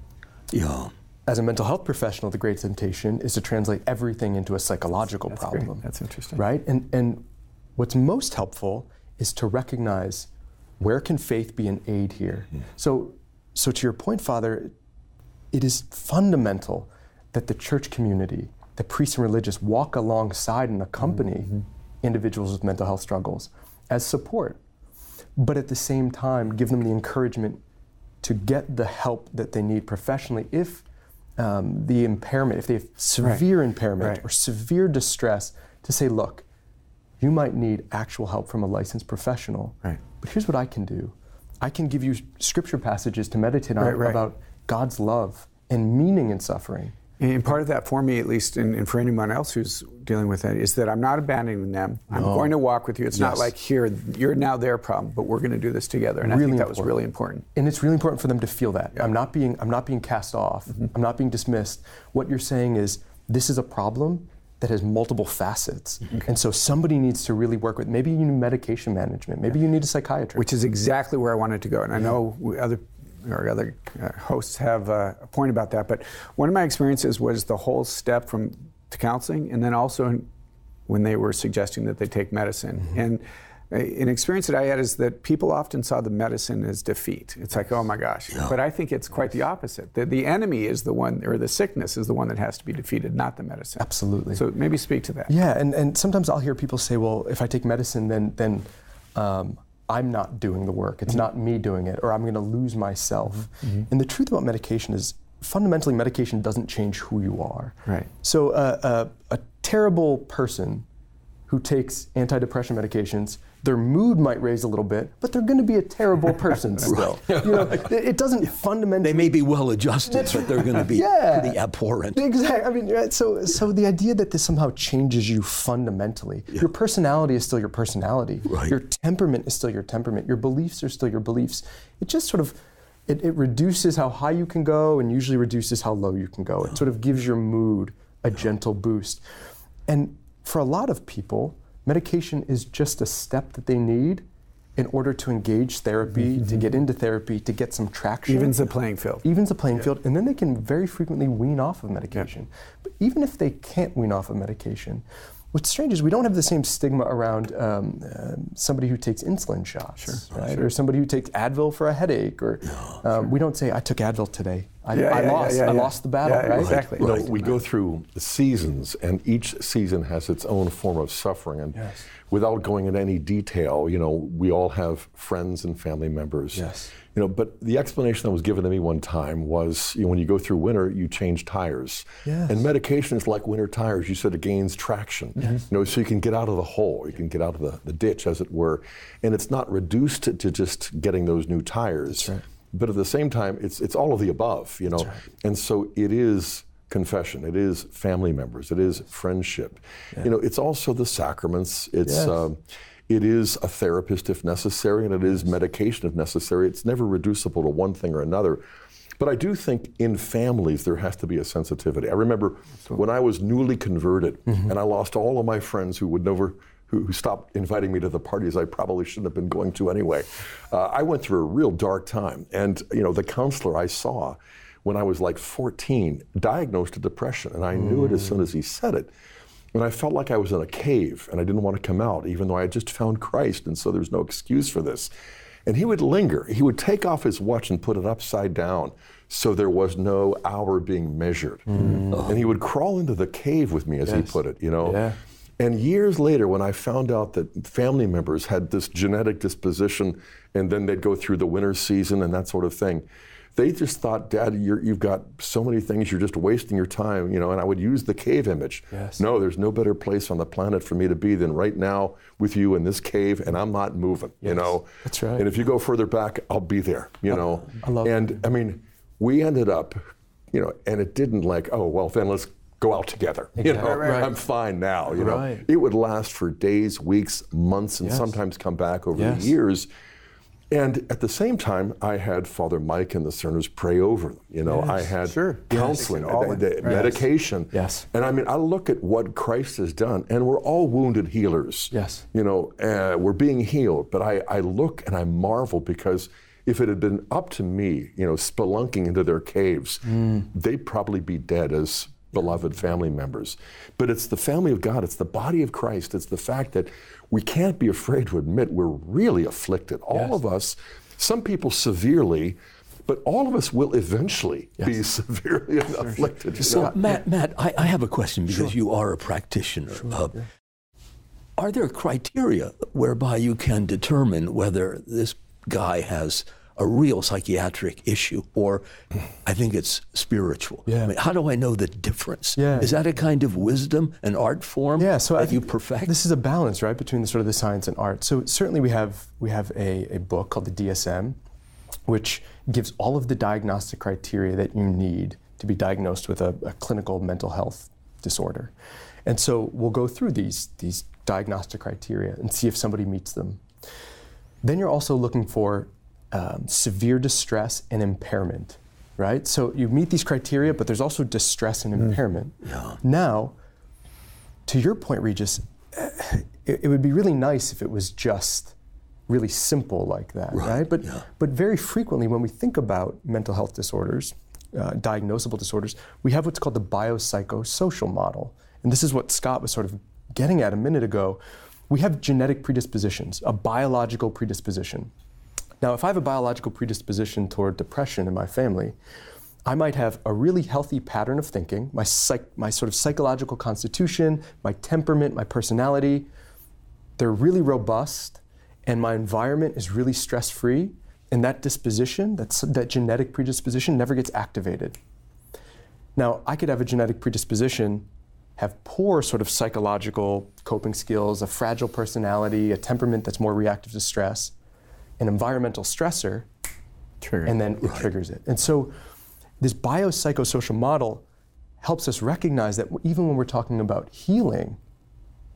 Yeah. As a mental health professional, the great temptation is to translate everything into a psychological problem. Great. That's interesting. Right? And what's most helpful is to recognize where can faith be an aid here. Mm-hmm. So to your point, Father, it is fundamental that the church community, the priests and religious, walk alongside and accompany individuals with mental health struggles as support, but at the same time give them the encouragement to get the help that they need professionally if the impairment, if they have severe impairment or severe distress, to say, look, you might need actual help from a licensed professional, but here's what I can do. I can give you scripture passages to meditate on about God's love and meaning in suffering. And part of that for me, at least, and for anyone else who's dealing with that, is that I'm not abandoning them. No. I'm going to walk with you. It's not like, here, you're now their problem, but we're going to do this together. And really, I think that was really important. And it's really important for them to feel that. Yeah. I'm not being cast off. Mm-hmm. I'm not being dismissed. What you're saying is, this is a problem that has multiple facets. Okay. And so somebody needs to really work with, maybe you need medication management, maybe you need a psychiatrist. Which is exactly where I wanted to go. And I know our other hosts have a point about that, but one of my experiences was the whole step from to counseling, and then also when they were suggesting that they take medicine. Mm-hmm. And an experience that I had is that people often saw the medicine as defeat. It's like, oh my gosh. Yeah. But I think it's quite the opposite. The enemy is the one, or the sickness is the one that has to be defeated, not the medicine. Absolutely. So maybe speak to that. Yeah, and sometimes I'll hear people say, well, if I take medicine, then I'm not doing the work, it's not me doing it, or I'm gonna lose myself. Mm-hmm. And the truth about medication is, fundamentally, medication doesn't change who you are. Right. So a terrible person who takes antidepressant medications, their mood might raise a little bit, but they're gonna be a terrible person still. You know, it doesn't fundamentally— They may be well-adjusted, but they're gonna be pretty abhorrent. Exactly, I mean, so the idea that this somehow changes you fundamentally, your personality is still your personality, your temperament is still your temperament, your beliefs are still your beliefs. It just sort of, it reduces how high you can go and usually reduces how low you can go. It sort of gives your mood a gentle boost. And for a lot of people, medication is just a step that they need in order to engage therapy, to get into therapy, to get some traction. Evens the playing field. And then they can very frequently wean off of medication. Yeah. But even if they can't wean off of medication, what's strange is we don't have the same stigma around somebody who takes insulin shots, or somebody who takes Advil for a headache, or we don't say, I took Advil today. I lost the battle, right? Exactly. You know, we go through seasons, and each season has its own form of suffering. And without going into any detail, you know, we all have friends and family members. Yes. You know, but the explanation that was given to me one time was, you know, when you go through winter, you change tires. Yes. And medication is like winter tires. You said it gains traction, you know, so you can get out of the hole, you can get out of the ditch, as it were. And it's not reduced to just getting those new tires. That's right. But at the same time, it's all of the above, you know. Right. And so it is confession, it is family members, it is friendship. Yeah. You know, it's also the sacraments, it's it is a therapist if necessary, and it is medication if necessary. It's never reducible to one thing or another. But I do think in families there has to be a sensitivity. I remember when I was newly converted, and I lost all of my friends who stopped inviting me to the parties I probably shouldn't have been going to anyway. I went through a real dark time, and you know, the counselor I saw when I was like 14 diagnosed a depression, and I knew it as soon as he said it. And I felt like I was in a cave, and I didn't want to come out, even though I had just found Christ, and so there's no excuse for this. And he would linger. He would take off his watch and put it upside down, so there was no hour being measured. And he would crawl into the cave with me, as he put it, you know. Yeah. And years later, when I found out that family members had this genetic disposition, and then they'd go through the winter season and that sort of thing, they just thought, Dad, you've got so many things, you're just wasting your time, you know, and I would use the cave image. Yes. No, there's no better place on the planet for me to be than right now with you in this cave, and I'm not moving, you know. That's right. And if you go further back, I'll be there, you know. I love and, that. I mean, we ended up, you know, and it didn't like, oh, well, then let's go out together, you know, I'm fine now, you know. It would last for days, weeks, months, and sometimes come back over the years. And at the same time, I had Father Mike and the Cerners pray over them. You know, yes, I had counseling, medication. Yes. And I mean, I look at what Christ has done, and we're all wounded healers. Yes. You know, we're being healed. But I look and I marvel, because if it had been up to me, you know, spelunking into their caves, they'd probably be dead as beloved family members. But it's the family of God, it's the body of Christ, it's the fact that we can't be afraid to admit we're really afflicted. All of us, some people severely, but all of us will eventually be severely afflicted. So Matt, I have a question, because you are a practitioner. Are there criteria whereby you can determine whether this guy has a real psychiatric issue, or I think it's spiritual? I mean, how do I know the difference? Is that a kind of wisdom, an art form so that you perfect? This is a balance, right, between the sort of the science and art. So certainly we have a book called the DSM, which gives all of the diagnostic criteria that you need to be diagnosed with a clinical mental health disorder. And so we'll go through these diagnostic criteria and see if somebody meets them. Then you're also looking for severe distress and impairment, right? So you meet these criteria, but there's also distress and impairment. Now, to your point, Regis, it would be really nice if it was just really simple like that, right? But very frequently when we think about mental health disorders, diagnosable disorders, we have what's called the biopsychosocial model. And this is what Scott was sort of getting at a minute ago. We have genetic predispositions, a biological predisposition. Now, if I have a biological predisposition toward depression in my family, I might have a really healthy pattern of thinking, my sort of psychological constitution, my temperament, my personality, they're really robust, and my environment is really stress-free, and that disposition, that genetic predisposition never gets activated. Now, I could have a genetic predisposition, have poor sort of psychological coping skills, a fragile personality, a temperament that's more reactive to stress, an environmental stressor, and then it triggers it. And so this biopsychosocial model helps us recognize that even when we're talking about healing,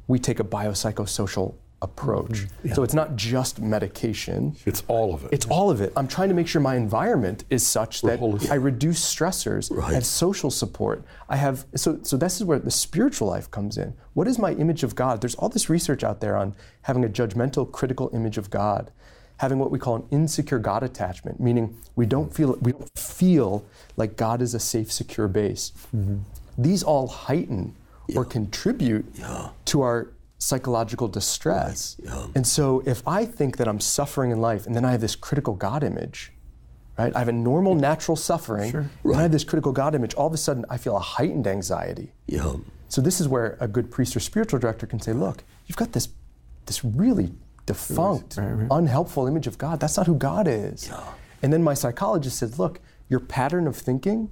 we take a biopsychosocial approach. So it's not just medication. It's all of it. It's all of it. I'm trying to make sure my environment is such that I reduce stressors, I have social support. I have, so this is where the spiritual life comes in. What is my image of God? There's all this research out there on having a judgmental, critical image of God, having what we call an insecure God attachment, meaning we don't feel like God is a safe, secure base. These all heighten or contribute to our psychological distress. And so if I think that I'm suffering in life, and then I have this critical God image, right? I have a normal, natural suffering, and I have this critical God image, all of a sudden I feel a heightened anxiety. So this is where a good priest or spiritual director can say, look, you've got this really defunct, unhelpful image of God. That's not who God is. And then my psychologist said, look, your pattern of thinking,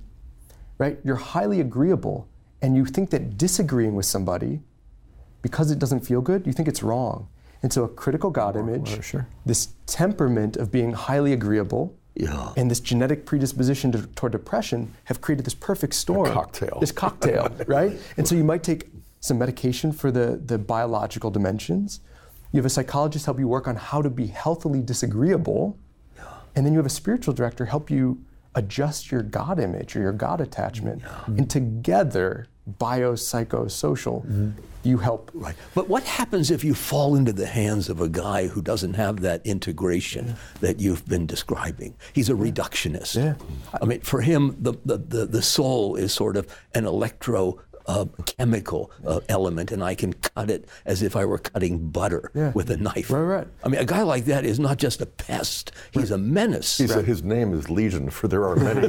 right? You're highly agreeable, and you think that disagreeing with somebody, because it doesn't feel good, you think it's wrong. And so a critical God image, this temperament of being highly agreeable, and this genetic predisposition toward depression have created this perfect storm. This cocktail, right? And so you might take some medication for the biological dimensions. You have a psychologist help you work on how to be healthily disagreeable. And then you have a spiritual director help you adjust your God image or your God attachment. And together, biopsychosocial, you help. But what happens if you fall into the hands of a guy who doesn't have that integration that you've been describing? He's a reductionist. I mean, for him, the soul is sort of an electrochemical element, and I can cut it as if I were cutting butter with a knife. I mean, a guy like that is not just a pest, he's a menace. He said his name is Legion, for there are many.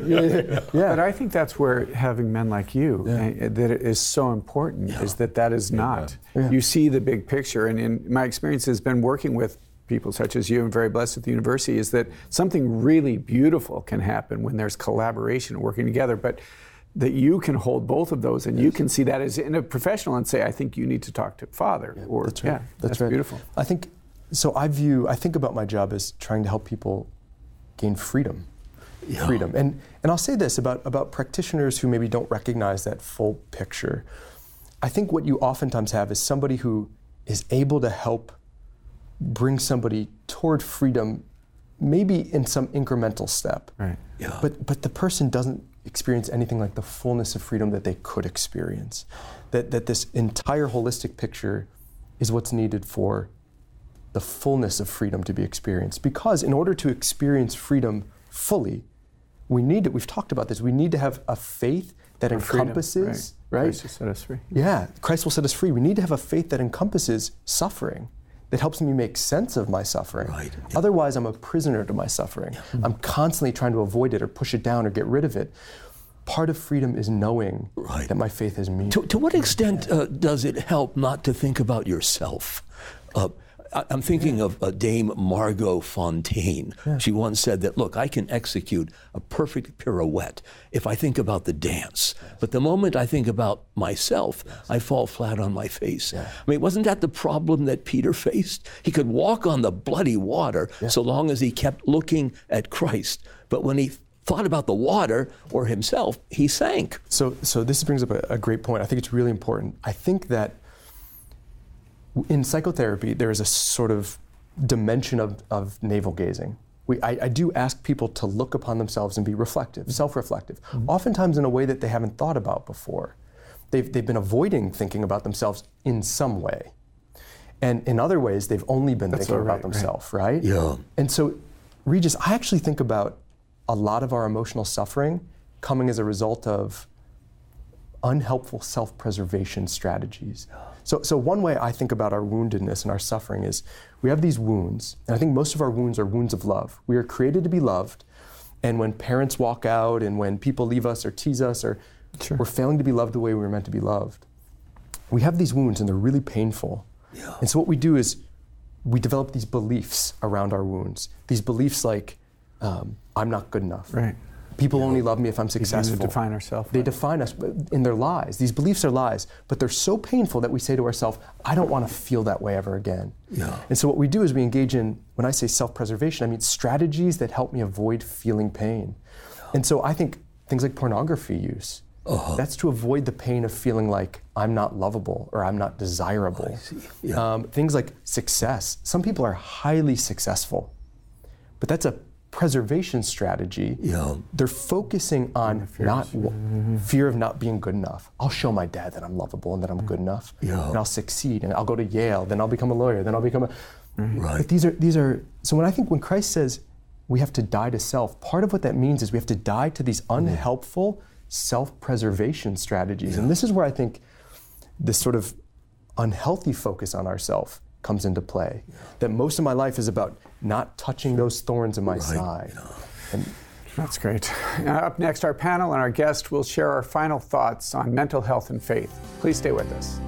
But I think that's where having men like you that is so important, is that is not. You see the big picture, and in my experience has been working with people such as you, and very blessed at the university, is that something really beautiful can happen when there's collaboration, working together, but that you can hold both of those, and you can see that as in a professional and say, I think you need to talk to Father. That's beautiful. I think, so I think about my job as trying to help people gain freedom. And I'll say this about practitioners who maybe don't recognize that full picture. I think what you oftentimes have is somebody who is able to help bring somebody toward freedom maybe in some incremental step. Right. Yeah. But the person doesn't experience anything like the fullness of freedom that they could experience. That this entire holistic picture is what's needed for the fullness of freedom to be experienced. Because in order to experience freedom fully, we need it. We've talked about this. We need to have a faith that encompasses, freedom, right? Christ will set us free. Yeah, Christ will set us free. We need to have a faith that encompasses suffering, that helps me make sense of my suffering. Right. Yeah. Otherwise, I'm a prisoner to my suffering. Yeah. Mm-hmm. I'm constantly trying to avoid it or push it down or get rid of it. Part of freedom is knowing right. that my faith is me. To what extent does it help not to think about yourself? I'm thinking of Dame Margot Fontaine. Yeah. She once said that, look, I can execute a perfect pirouette if I think about the dance. Yes. But the moment I think about myself, yes. I fall flat on my face. Yeah. I mean, wasn't that the problem that Peter faced? He could walk on the bloody water yeah. so long as he kept looking at Christ. But when he thought about the water or himself, he sank. So this brings up a great point. I think it's really important. I think that in psychotherapy, there is a sort of dimension of navel gazing. I do ask people to look upon themselves and be reflective, self-reflective, mm-hmm. oftentimes in a way that they haven't thought about before. They've been avoiding thinking about themselves in some way. And in other ways, they've only been thinking about themselves, right? Yeah. And so, Regis, I actually think about a lot of our emotional suffering coming as a result of unhelpful self-preservation strategies. So one way I think about our woundedness and our suffering is we have these wounds, and I think most of our wounds are wounds of love. We are created to be loved, and when parents walk out and when people leave us or tease us, or sure. we're failing to be loved the way we were meant to be loved. We have these wounds, and they're really painful. Yeah. And so what we do is we develop these beliefs around our wounds, these beliefs like, I'm not good enough. Right. People only love me if I'm successful. They define ourselves. They define us in their lies. These beliefs are lies, but they're so painful that we say to ourselves, I don't want to feel that way ever again. Yeah. And so what we do is we engage in, when I say self-preservation, I mean strategies that help me avoid feeling pain. And so I think things like pornography use, that's to avoid the pain of feeling like I'm not lovable or I'm not desirable. I see. Yeah. Things like success. Some people are highly successful, but that's a preservation strategy. Yeah. They're focusing on fear of not being good enough. I'll show my dad that I'm lovable and that I'm good enough, and I'll succeed, and I'll go to Yale, then I'll become a lawyer, then I'll become a... Right. But these are. So when Christ says we have to die to self, part of what that means is we have to die to these unhelpful self-preservation strategies. Yeah. And this is where I think this sort of unhealthy focus on ourself comes into play. Yeah. That most of my life is about not touching those thorns in my side. Yeah. And that's great. Now, up next, our panel and our guest will share our final thoughts on mental health and faith. Please stay with us.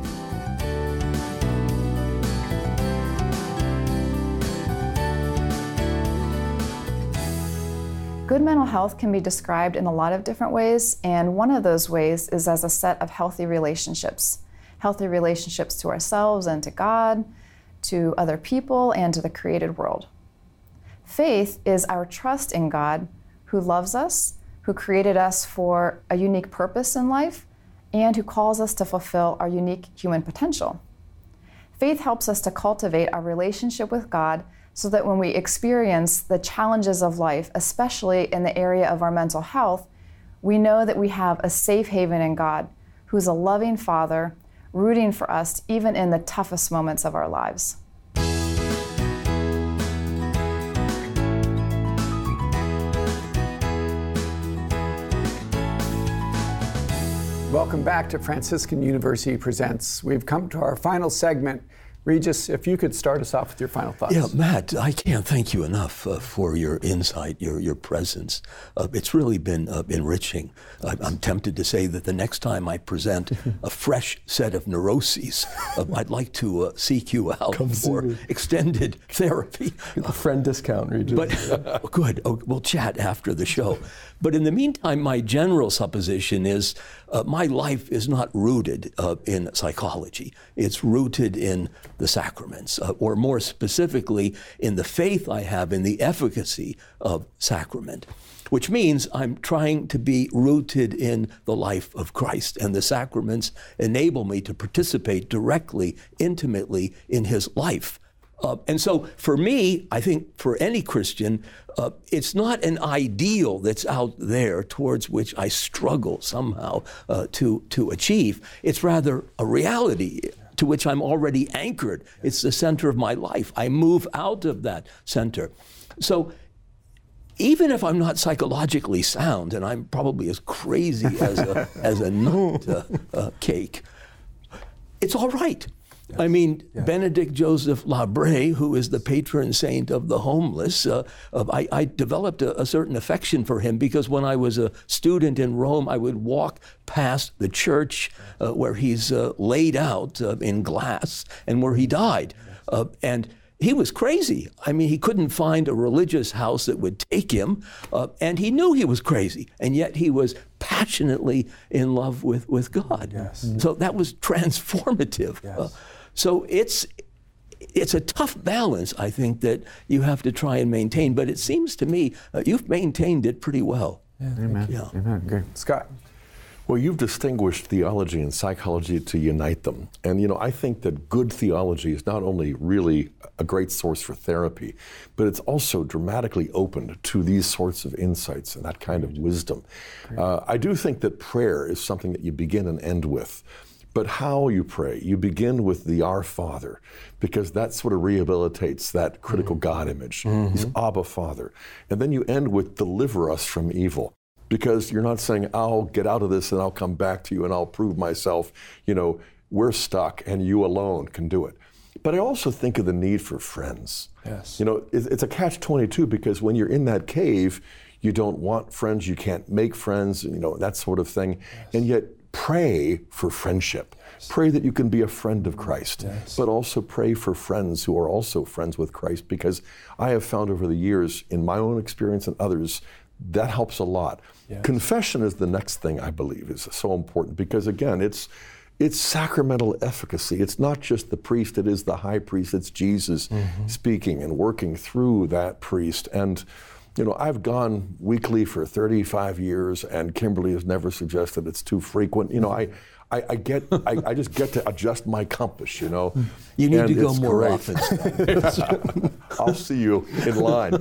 Good mental health can be described in a lot of different ways, and one of those ways is as a set of healthy relationships to ourselves and to God, to other people, and to the created world. Faith is our trust in God, who loves us, who created us for a unique purpose in life, and who calls us to fulfill our unique human potential. Faith helps us to cultivate our relationship with God so that when we experience the challenges of life, especially in the area of our mental health, we know that we have a safe haven in God, who's a loving Father, rooting for us even in the toughest moments of our lives. Welcome back to Franciscan University Presents. We've come to our final segment. Regis, if you could start us off with your final thoughts. Yeah, Matt, I can't thank you enough for your insight, your presence. It's really been enriching. I'm tempted to say that the next time I present a fresh set of neuroses, I'd like to seek you out for extended therapy. A friend discount, Regis. But good, we'll chat after the show. But in the meantime, my general supposition is my life is not rooted in psychology. It's rooted in the sacraments, or more specifically, in the faith I have in the efficacy of sacrament, which means I'm trying to be rooted in the life of Christ, and the sacraments enable me to participate directly, intimately in his life. And so for me, I think for any Christian, it's not an ideal that's out there towards which I struggle somehow to achieve. It's rather a reality to which I'm already anchored. It's the center of my life. I move out of that center. So even if I'm not psychologically sound, and I'm probably as crazy as a nut cake, it's all right. Yes. I mean, yes. Benedict Joseph Labre, who is the patron saint of the homeless, I developed a certain affection for him because when I was a student in Rome, I would walk past the church where he's laid out in glass and where he died. And he was crazy. I mean, he couldn't find a religious house that would take him, and he knew he was crazy, and yet he was passionately in love with God. Yes. So that was transformative. Yes. So it's a tough balance, I think, that you have to try and maintain, but it seems to me you've maintained it pretty well. Yeah, amen. Yeah. Amen. Good. Scott. Well, you've distinguished theology and psychology to unite them. And, you know, I think that good theology is not only really a great source for therapy, but it's also dramatically opened to these sorts of insights and that kind of wisdom. I do think that prayer is something that you begin and end with. But how you pray, you begin with the Our Father, because that sort of rehabilitates that critical God image. Mm-hmm. He's Abba Father. And then you end with deliver us from evil. Because you're not saying, I'll get out of this and I'll come back to you and I'll prove myself, you know, we're stuck and you alone can do it. But I also think of the need for friends. Yes. You know, it's a catch-22 because when you're in that cave, you don't want friends, you can't make friends, you know, that sort of thing. Yes. And yet pray for friendship. Yes. Pray that you can be a friend of Christ, yes. But also pray for friends who are also friends with Christ, because I have found over the years in my own experience and others, that helps a lot. Yes. Confession is the next thing I believe is so important because again, it's sacramental efficacy. It's not just the priest, it is the high priest, it's Jesus speaking and working through that priest. And you know, I've gone weekly for 35 years and Kimberly has never suggested it's too frequent. You know, I just get to adjust my compass, you know. You need to go more often. I'll see you in line.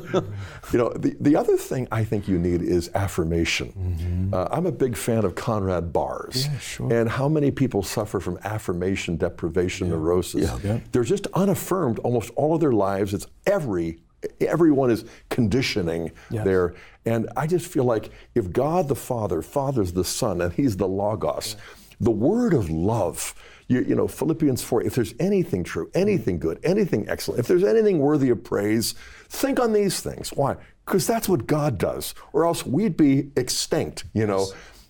You know, the other thing I think you need is affirmation. Mm-hmm. I'm a big fan of Conrad Baars. Yeah, sure. And how many people suffer from affirmation, deprivation, neurosis. Yeah. Yeah. They're just unaffirmed almost all of their lives. It's everyone is conditioning there. And I just feel like if God the Father, Father's the Son, and He's the Logos, the word of love, you know, Philippians 4, if there's anything true, anything good, anything excellent, if there's anything worthy of praise, think on these things. Why? Because that's what God does, or else we'd be extinct, you know.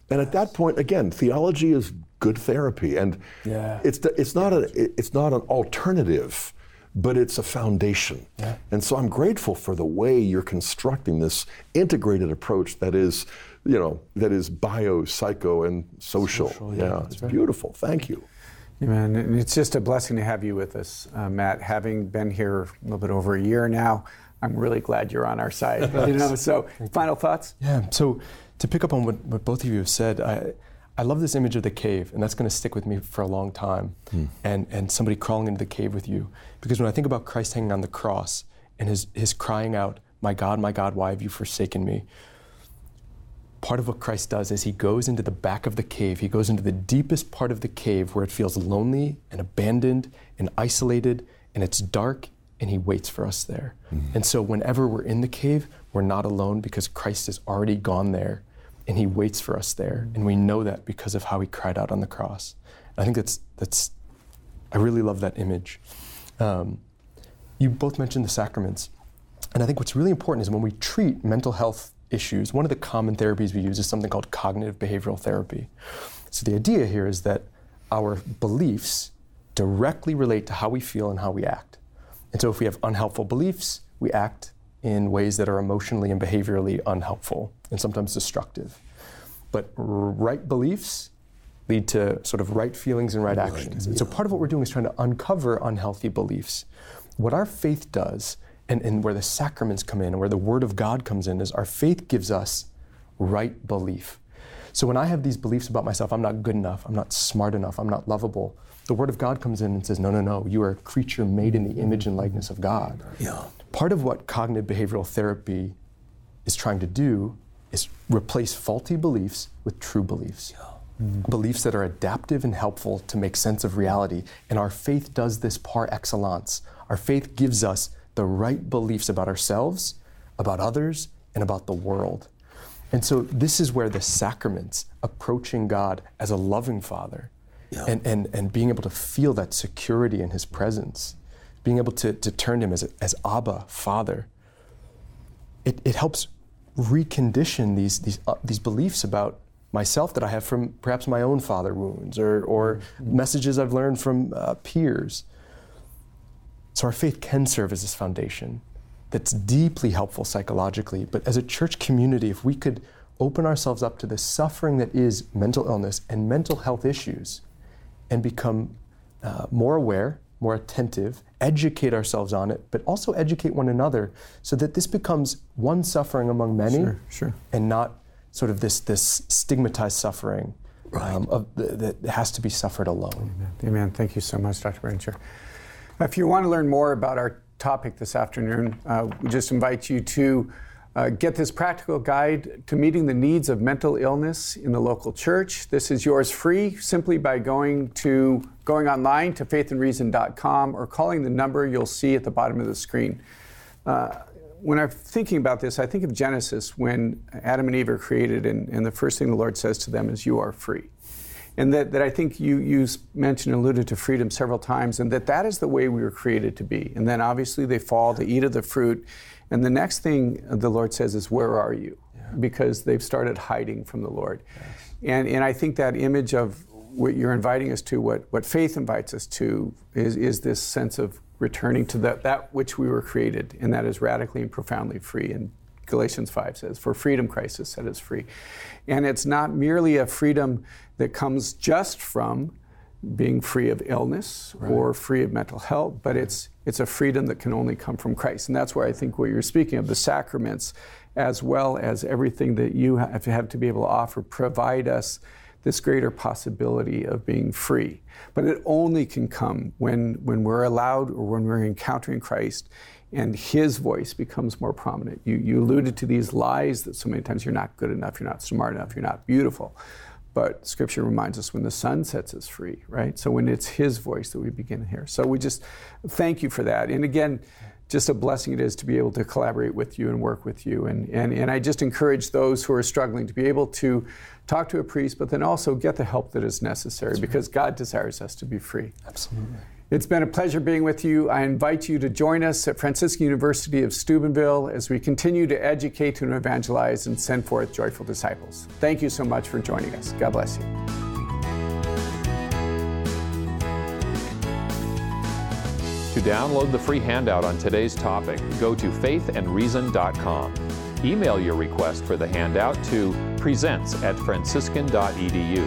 And at that point, again, theology is good therapy, and it's not an alternative, but it's a foundation. Yeah. And so I'm grateful for the way you're constructing this integrated approach that is, you know, that is biopsycho and social. It's right. Beautiful. Thank you. Amen. And it's just a blessing to have you with us, Matt. Having been here a little bit over a year now, I'm really glad you're on our side. You know, so final thoughts? Yeah. So to pick up on what both of you have said, I love this image of the cave, and that's going to stick with me for a long time, and somebody crawling into the cave with you. Because when I think about Christ hanging on the cross and his crying out, my God, why have you forsaken me? Part of what Christ does is he goes into the back of the cave. He goes into the deepest part of the cave where it feels lonely and abandoned and isolated, and it's dark, and he waits for us there. Mm. And so whenever we're in the cave, we're not alone because Christ has already gone there. And he waits for us there. And we know that because of how he cried out on the cross. I think I really love that image. You both mentioned the sacraments. And I think what's really important is when we treat mental health issues, one of the common therapies we use is something called cognitive behavioral therapy. So the idea here is that our beliefs directly relate to how we feel and how we act. And so if we have unhelpful beliefs, we act in ways that are emotionally and behaviorally unhelpful and sometimes destructive. But right beliefs lead to sort of right feelings and right actions. And so part of what we're doing is trying to uncover unhealthy beliefs. What our faith does, and where the sacraments come in, and where the Word of God comes in, is our faith gives us right belief. So when I have these beliefs about myself, I'm not good enough, I'm not smart enough, I'm not lovable, The Word of God comes in and says, no, no, no, you are a creature made in the image and likeness of God. Yeah. Part of what cognitive behavioral therapy is trying to do is replace faulty beliefs with true beliefs. Yeah. Mm-hmm. Beliefs that are adaptive and helpful to make sense of reality. And our faith does this par excellence. Our faith gives us the right beliefs about ourselves, about others, and about the world. And so this is where the sacraments, approaching God as a loving Father, yeah. and being able to feel that security in His presence, being able to turn to Him as Abba, Father, it helps recondition these beliefs about myself that I have from perhaps my own father wounds or messages I've learned from peers. So our faith can serve as this foundation that's deeply helpful psychologically. But as a church community, if we could open ourselves up to the suffering that is mental illness and mental health issues and become more aware, more attentive, educate ourselves on it, but also educate one another so that this becomes one suffering among many, and not sort of this stigmatized suffering that has to be suffered alone. Amen. Amen. Thank you so much, Dr. Breuninger. If you want to learn more about our topic this afternoon, we just invite you to get this practical guide to meeting the needs of mental illness in the local church. This is yours free simply by going online to faithandreason.com or calling the number you'll see at the bottom of the screen. When I'm thinking about this, I think of Genesis when Adam and Eve are created, and the first thing the Lord says to them is, "You are free." And that I think you mentioned and alluded to freedom several times, and that is the way we were created to be. And then obviously they fall, they eat of the fruit, and the next thing the Lord says is, "Where are you?" Yeah. Because they've started hiding from the Lord. Yes. And I think that image of what you're inviting us to, what faith invites us to, is this sense of returning to that which we were created, and that is radically and profoundly free. And Galatians 5 says, "For freedom Christ has set us free." And it's not merely a freedom that comes just from being free of illness or free of mental health, but it's a freedom that can only come from Christ. And that's where I think what you're speaking of, the sacraments, as well as everything that you have to be able to offer, provide us this greater possibility of being free. But it only can come when we're allowed or when we're encountering Christ and His voice becomes more prominent. You alluded to these lies that so many times you're not good enough, you're not smart enough, you're not beautiful. But Scripture reminds us when the Son sets us free, right? So when it's His voice that we begin to hear. So we just thank you for that. And again, just a blessing it is to be able to collaborate with you and work with you. And I just encourage those who are struggling to be able to talk to a priest, but then also get the help that is necessary because God desires us to be free. Absolutely. It's been a pleasure being with you. I invite you to join us at Franciscan University of Steubenville as we continue to educate and evangelize and send forth joyful disciples. Thank you so much for joining us. God bless you. To download the free handout on today's topic, go to faithandreason.com. Email your request for the handout to presents@franciscan.edu.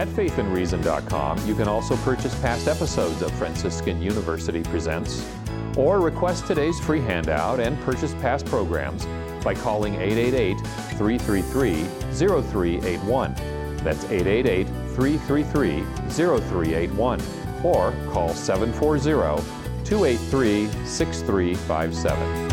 At faithandreason.com, you can also purchase past episodes of Franciscan University Presents, or request today's free handout and purchase past programs by calling 888-333-0381. That's 888-333-0381, or call 740-283-6357.